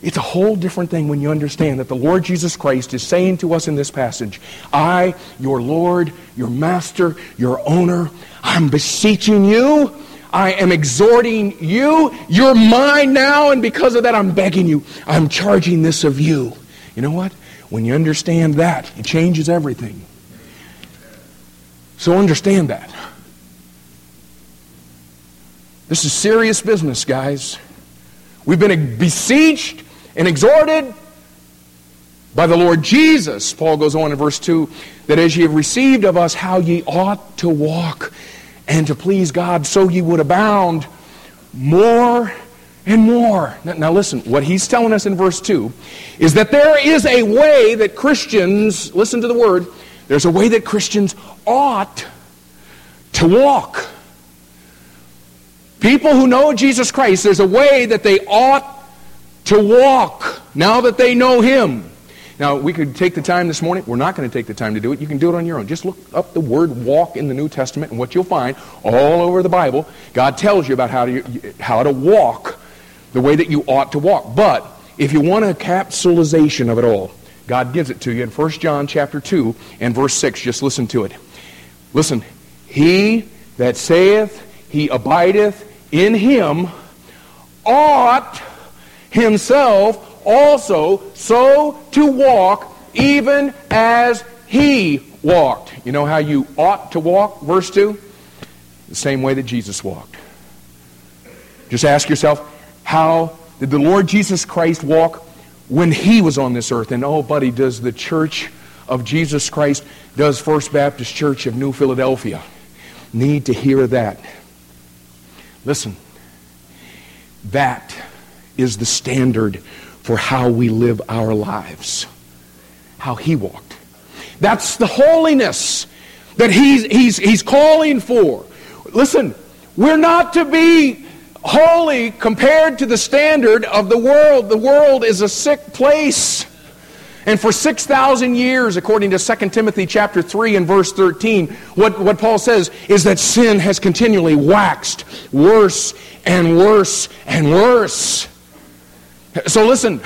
it's a whole different thing when you understand that the Lord Jesus Christ is saying to us in this passage, I, your Lord, your Master, your Owner, I'm beseeching you, I am exhorting you. You're mine now, and because of that, I'm begging you. I'm charging this of you. You know what? When you understand that, it changes everything. So understand that. This is serious business, guys. We've been beseeched and exhorted by the Lord Jesus. Paul goes on in verse 2, that as ye have received of us how ye ought to walk, and to please God, so ye would abound more and more. Now listen, what he's telling us in verse 2 is that there is a way that Christians, listen to the word, there's a way that Christians ought to walk. People who know Jesus Christ, there's a way that they ought to walk now that they know him. Now, we could take the time this morning. We're not going to take the time to do it. You can do it on your own. Just look up the word walk in the New Testament, and what you'll find all over the Bible, God tells you about how to walk the way that you ought to walk. But if you want a capsulization of it all, God gives it to you in 1 John chapter 2 and verse 6. Just listen to it. Listen, he that saith he abideth in him ought himself also so to walk even as he walked. You know how you ought to walk, verse 2? The same way that Jesus walked. Just ask yourself, how did the Lord Jesus Christ walk when he was on this earth? And oh, buddy, does the Church of Jesus Christ, does First Baptist Church of New Philadelphia need to hear that? Listen, that is the standard for how we live our lives, how he walked. That's the holiness that he's calling for. Listen, we're not to be holy compared to the standard of the world. The world is a sick place. And for 6,000 years, according to 2 Timothy chapter 3 and verse 13, what Paul says is that sin has continually waxed worse and worse and worse. So listen,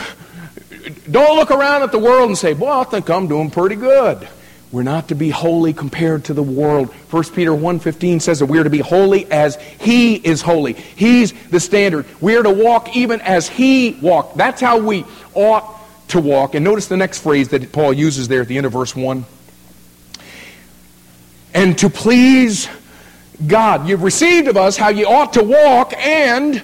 don't look around at the world and say, boy, I think I'm doing pretty good. We're not to be holy compared to the world. 1 Peter 1:15 says that we are to be holy as he is holy. He's the standard. We are to walk even as he walked. That's how we ought to walk. And notice the next phrase that Paul uses there at the end of verse 1. And to please God. You've received of us how you ought to walk and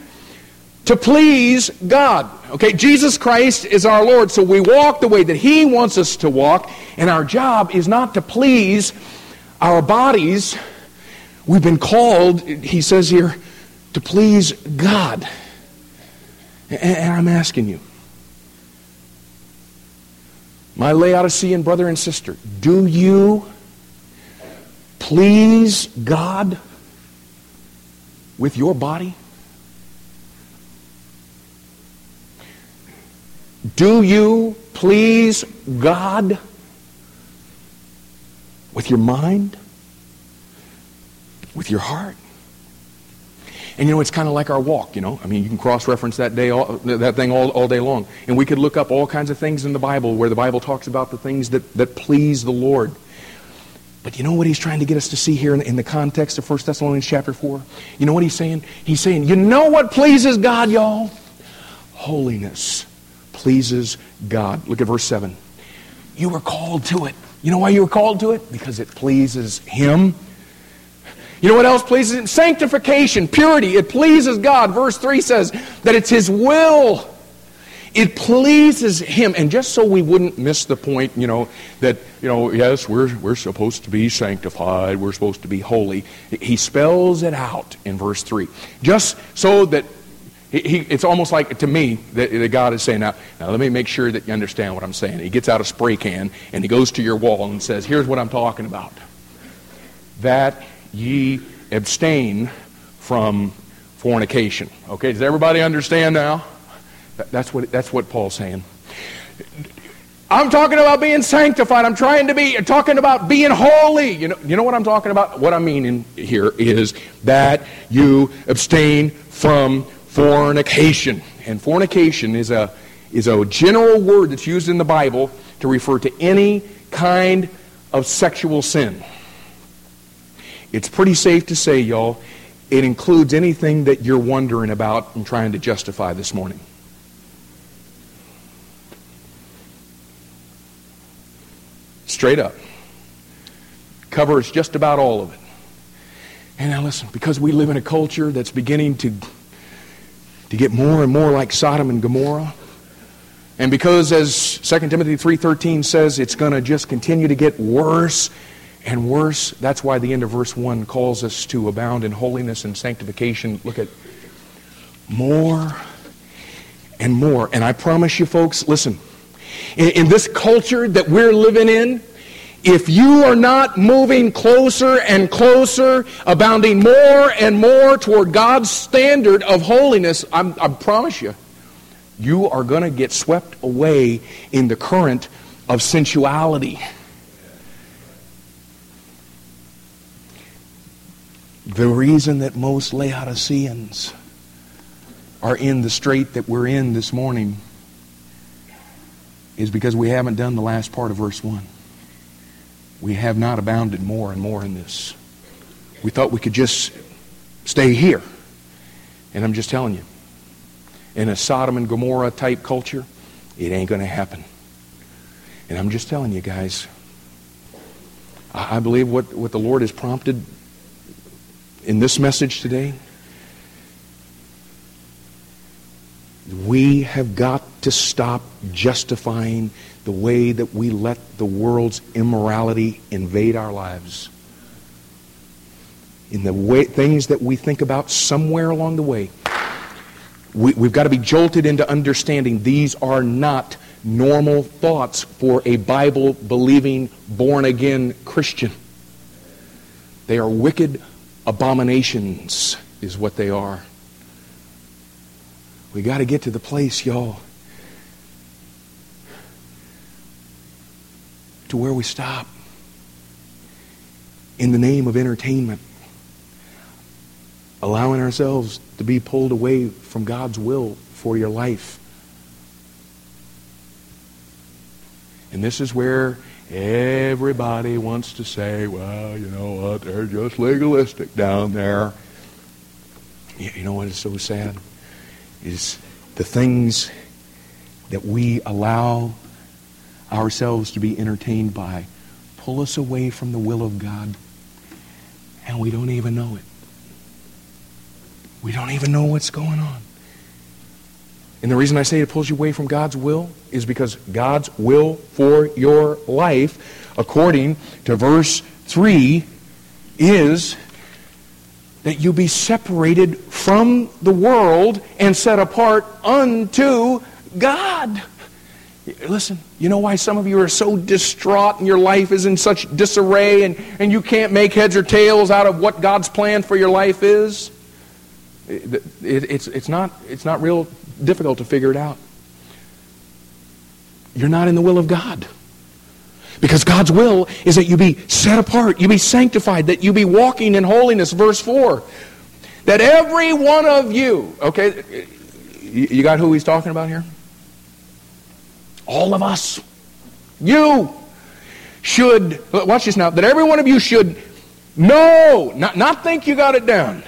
to please God. Okay, Jesus Christ is our Lord, so we walk the way that he wants us to walk, and our job is not to please our bodies. We've been called, he says here, to please God. And I'm asking you, my Laodicean brother and sister, do you please God with your body? Do you please God with your mind, with your heart? And you know, it's kind of like our walk, you know. I mean, you can cross-reference that thing all day long. And we could look up all kinds of things in the Bible where the Bible talks about the things that please the Lord. But you know what he's trying to get us to see here in the context of 1 Thessalonians chapter 4? You know what he's saying? He's saying, you know what pleases God, y'all? Holiness pleases God. Look at verse 7. You were called to it. You know why you were called to it? Because it pleases him. You know what else pleases him? Sanctification, purity. It pleases God. Verse 3 says that it's his will. It pleases him. And just so we wouldn't miss the point, you know, that, you know, yes, we're supposed to be sanctified. We're supposed to be holy. He spells it out in verse 3. Just so that it's almost like, to me, that God is saying, now let me make sure that you understand what I'm saying. He gets out a spray can and he goes to your wall and says, here's what I'm talking about. That ye abstain from fornication. Okay, does everybody understand now? That's what Paul's saying. I'm talking about being sanctified. I'm talking about being holy. You know what I'm talking about? What I mean in here is that you abstain from fornication. And fornication is a general word that's used in the Bible to refer to any kind of sexual sin. It's pretty safe to say, y'all, it includes anything that you're wondering about and trying to justify this morning. Straight up. Covers just about all of it. And now listen, because we live in a culture that's beginning to get more and more like Sodom and Gomorrah, and because, as 2 Timothy 3:13 says, it's going to just continue to get worse and worse. That's why the end of verse 1 calls us to abound in holiness and sanctification. Look at more and more. And I promise you folks, listen, in this culture that we're living in, if you are not moving closer and closer, abounding more and more toward God's standard of holiness, I promise you, you are going to get swept away in the current of sensuality. The reason that most Laodiceans are in the strait that we're in this morning is because we haven't done the last part of verse 1. We have not abounded more and more in this. We thought we could just stay here. And I'm just telling you, in a Sodom and Gomorrah type culture, it ain't going to happen. And I'm just telling you guys, I believe what the Lord has prompted in this message today, we have got to stop justifying the way that we let the world's immorality invade our lives. In the way, things that we think about somewhere along the way, we've got to be jolted into understanding these are not normal thoughts for a Bible-believing, born-again Christian. They are wicked abominations is what they are. We got to get to the place, y'all, to where we stop in the name of entertainment, allowing ourselves to be pulled away from God's will for your life. And this is where everybody wants to say, well, you know what, they're just legalistic down there. You know what is so sad? Is the things that we allow ourselves to be entertained by pull us away from the will of God, and we don't even know it. We don't even know what's going on. And the reason I say it pulls you away from God's will is because God's will for your life, according to verse 3, is that you be separated from the world and set apart unto God. Listen, you know why some of you are so distraught and your life is in such disarray and you can't make heads or tails out of what God's plan for your life is? It's not real difficult to figure it out. You're not in the will of God. Because God's will is that you be set apart, you be sanctified, that you be walking in holiness. Verse 4. That every one of you, okay, you got who he's talking about here? All of us. You should, watch this now, that every one of you should know, not think you got it down.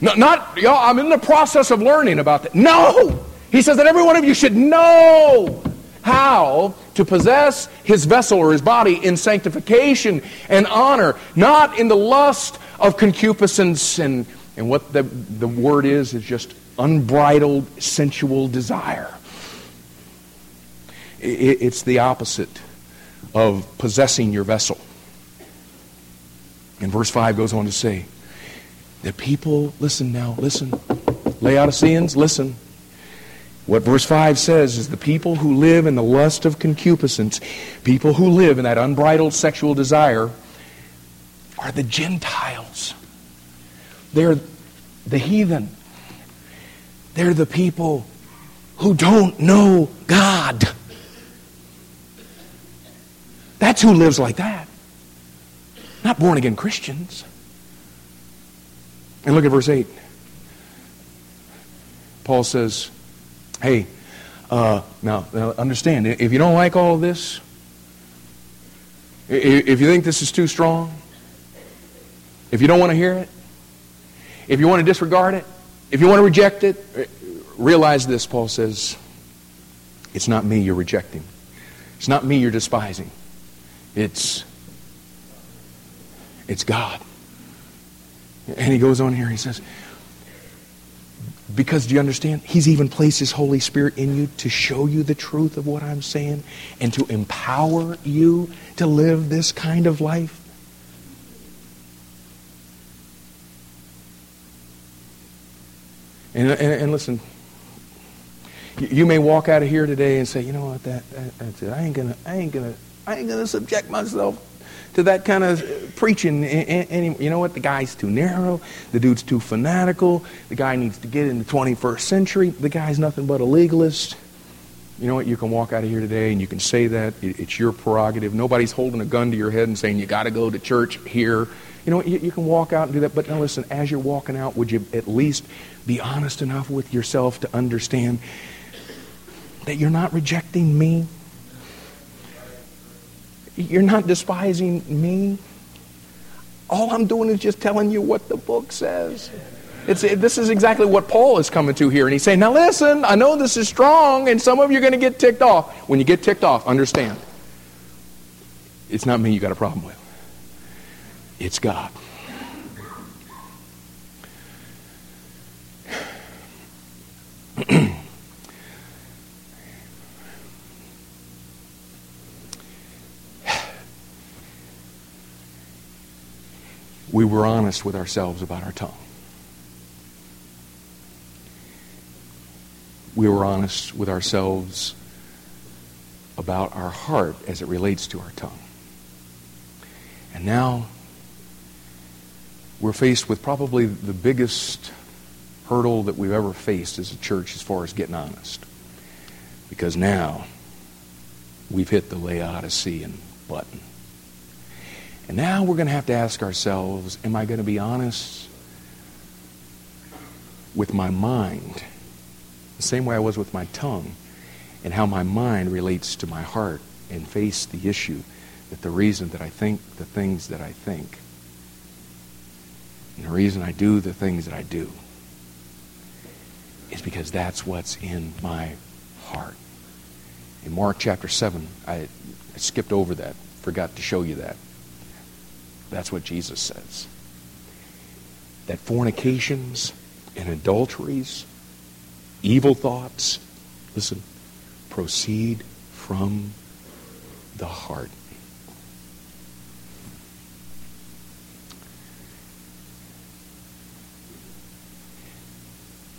Not y'all, I'm in the process of learning about that. No! He says that every one of you should know how to possess his vessel or his body in sanctification and honor, not in the lust of concupiscence and what the word is just unbridled sensual desire. It's the opposite of possessing your vessel. And verse 5 goes on to say, the people, listen now, listen. Laodiceans, listen. What verse 5 says is the people who live in the lust of concupiscence, people who live in that unbridled sexual desire, are the Gentiles. They're the heathen. They're the people who don't know God. That's who lives like that. Not born-again Christians. And look at verse 8. Paul says, hey, now understand, if you don't like all of this, if you think this is too strong, if you don't want to hear it, if you want to disregard it, if you want to reject it, realize this, Paul says, it's not me you're rejecting. It's not me you're despising. It's God. And he goes on here, he says, because, do you understand? He's even placed his Holy Spirit in you to show you the truth of what I'm saying and to empower you to live this kind of life. And listen, you may walk out of here today and say, you know what, that's it. I ain't gonna subject myself to that kind of preaching anymore. You know what? The guy's too narrow. The dude's too fanatical. The guy needs to get in the 21st century. The guy's nothing but a legalist. You know what? You can walk out of here today and you can say that. It's your prerogative. Nobody's holding a gun to your head and saying, you got to go to church here. You know what? You can walk out and do that. But now listen, as you're walking out, would you at least be honest enough with yourself to understand that you're not rejecting me? You're not despising me. All I'm doing is just telling you what the book says. This is exactly what Paul is coming to here. And he's saying, now listen, I know this is strong, and some of you are going to get ticked off. When you get ticked off, understand, it's not me you got a problem with. It's God. We were honest with ourselves about our tongue. We were honest with ourselves about our heart as it relates to our tongue. And now we're faced with probably the biggest hurdle that we've ever faced as a church as far as getting honest. Because now we've hit the Laodicean button. And now we're going to have to ask ourselves, am I going to be honest with my mind, the same way I was with my tongue, and how my mind relates to my heart, and face the issue that the reason that I think the things that I think, and the reason I do the things that I do, is because that's what's in my heart. In Mark chapter 7, I skipped over that, forgot to show you that. That's what Jesus says. That fornications and adulteries, evil thoughts, listen, proceed from the heart.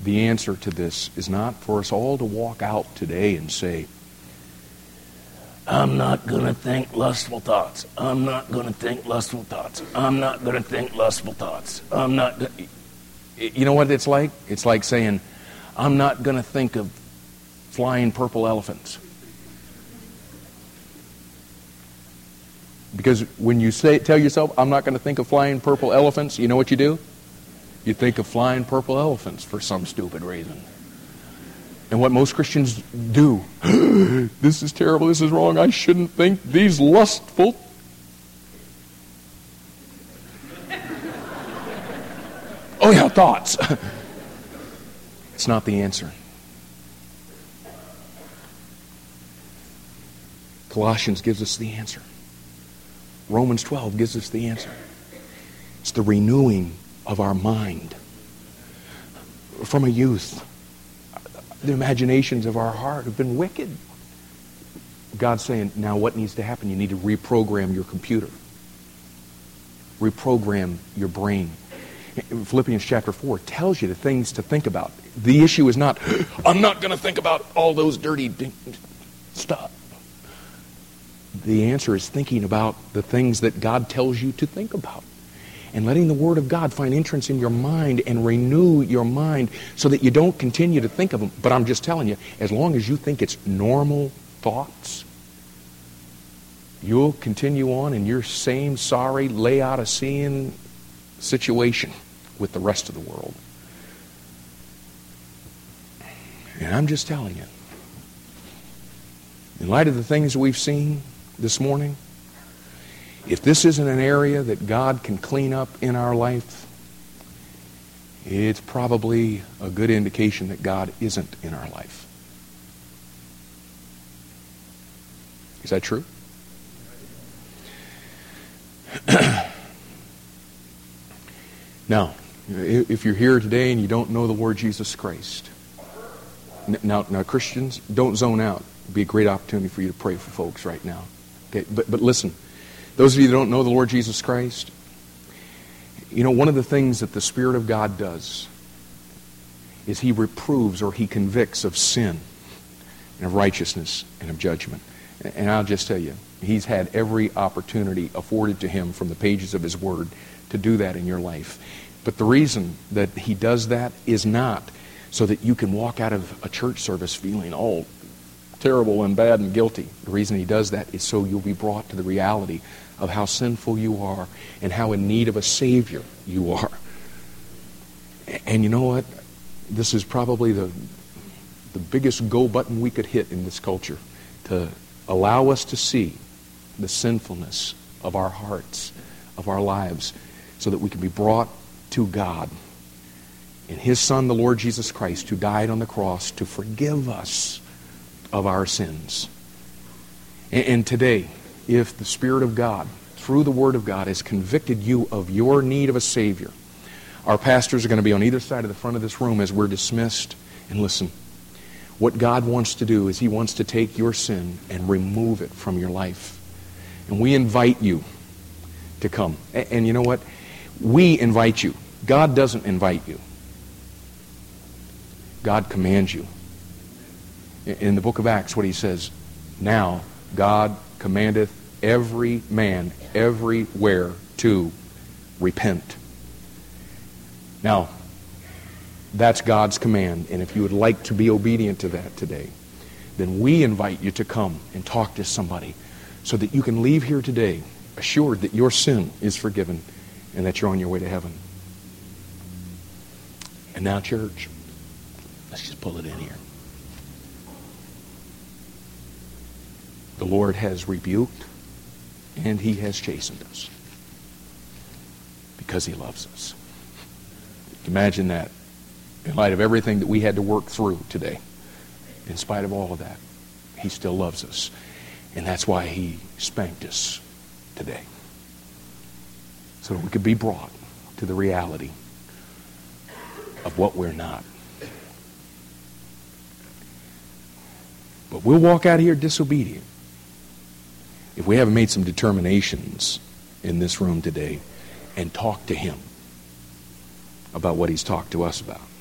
The answer to this is not for us all to walk out today and say, I'm not going to think lustful thoughts. I'm not going to think lustful thoughts. I'm not going to think lustful thoughts. I'm not going to... You know what it's like? It's like saying, I'm not going to think of flying purple elephants. Because when you tell yourself, I'm not going to think of flying purple elephants, you know what you do? You think of flying purple elephants for some stupid reason. And what most Christians do, this is terrible, this is wrong, I shouldn't think these lustful. Oh yeah, thoughts. It's not the answer. Colossians gives us the answer. Romans 12 gives us the answer. It's the renewing of our mind. From a youth, the imaginations of our heart have been wicked. God's saying, now what needs to happen? You need to reprogram your computer. Reprogram your brain. Philippians chapter 4 tells you the things to think about. The issue is not, I'm not going to think about all those dirty stuff. The answer is thinking about the things that God tells you to think about and letting the Word of God find entrance in your mind and renew your mind so that you don't continue to think of them. But I'm just telling you, as long as you think it's normal thoughts, you'll continue on in your same sorry Laodicean situation with the rest of the world. And I'm just telling you, in light of the things we've seen this morning, if this isn't an area that God can clean up in our life, it's probably a good indication that God isn't in our life. Is that true? Now, if you're here today and you don't know the Lord Jesus Christ, now Christians, don't zone out. It'd be a great opportunity for you to pray for folks right now. Okay, but listen, those of you that don't know the Lord Jesus Christ, you know, one of the things that the Spirit of God does is He reproves or He convicts of sin and of righteousness and of judgment. And I'll just tell you, He's had every opportunity afforded to Him from the pages of His Word to do that in your life. But the reason that He does that is not so that you can walk out of a church service feeling all terrible and bad and guilty. The reason He does that is so you'll be brought to the reality of how sinful you are and how in need of a Savior you are. And you know what? This is probably the biggest go button we could hit in this culture, to allow us to see the sinfulness of our hearts, of our lives, so that we can be brought to God and His Son, the Lord Jesus Christ, who died on the cross to forgive us of our sins. And today, if the Spirit of God, through the Word of God, has convicted you of your need of a Savior, our pastors are going to be on either side of the front of this room as we're dismissed. And listen, what God wants to do is He wants to take your sin and remove it from your life. And we invite you to come. And you know what? We invite you. God doesn't invite you. God commands you. In the book of Acts, what He says, now God commandeth every man everywhere to repent. Now, that's God's command, and if you would like to be obedient to that today, then we invite you to come and talk to somebody so that you can leave here today assured that your sin is forgiven and that you're on your way to heaven. And now, church, let's just pull it in here. The Lord has rebuked and He has chastened us because He loves us. Imagine that in light of everything that we had to work through today. In spite of all of that, He still loves us. And that's why He spanked us today, so that we could be brought to the reality of what we're not. But we'll walk out of here disobedient if we haven't made some determinations in this room today and talked to Him about what He's talked to us about.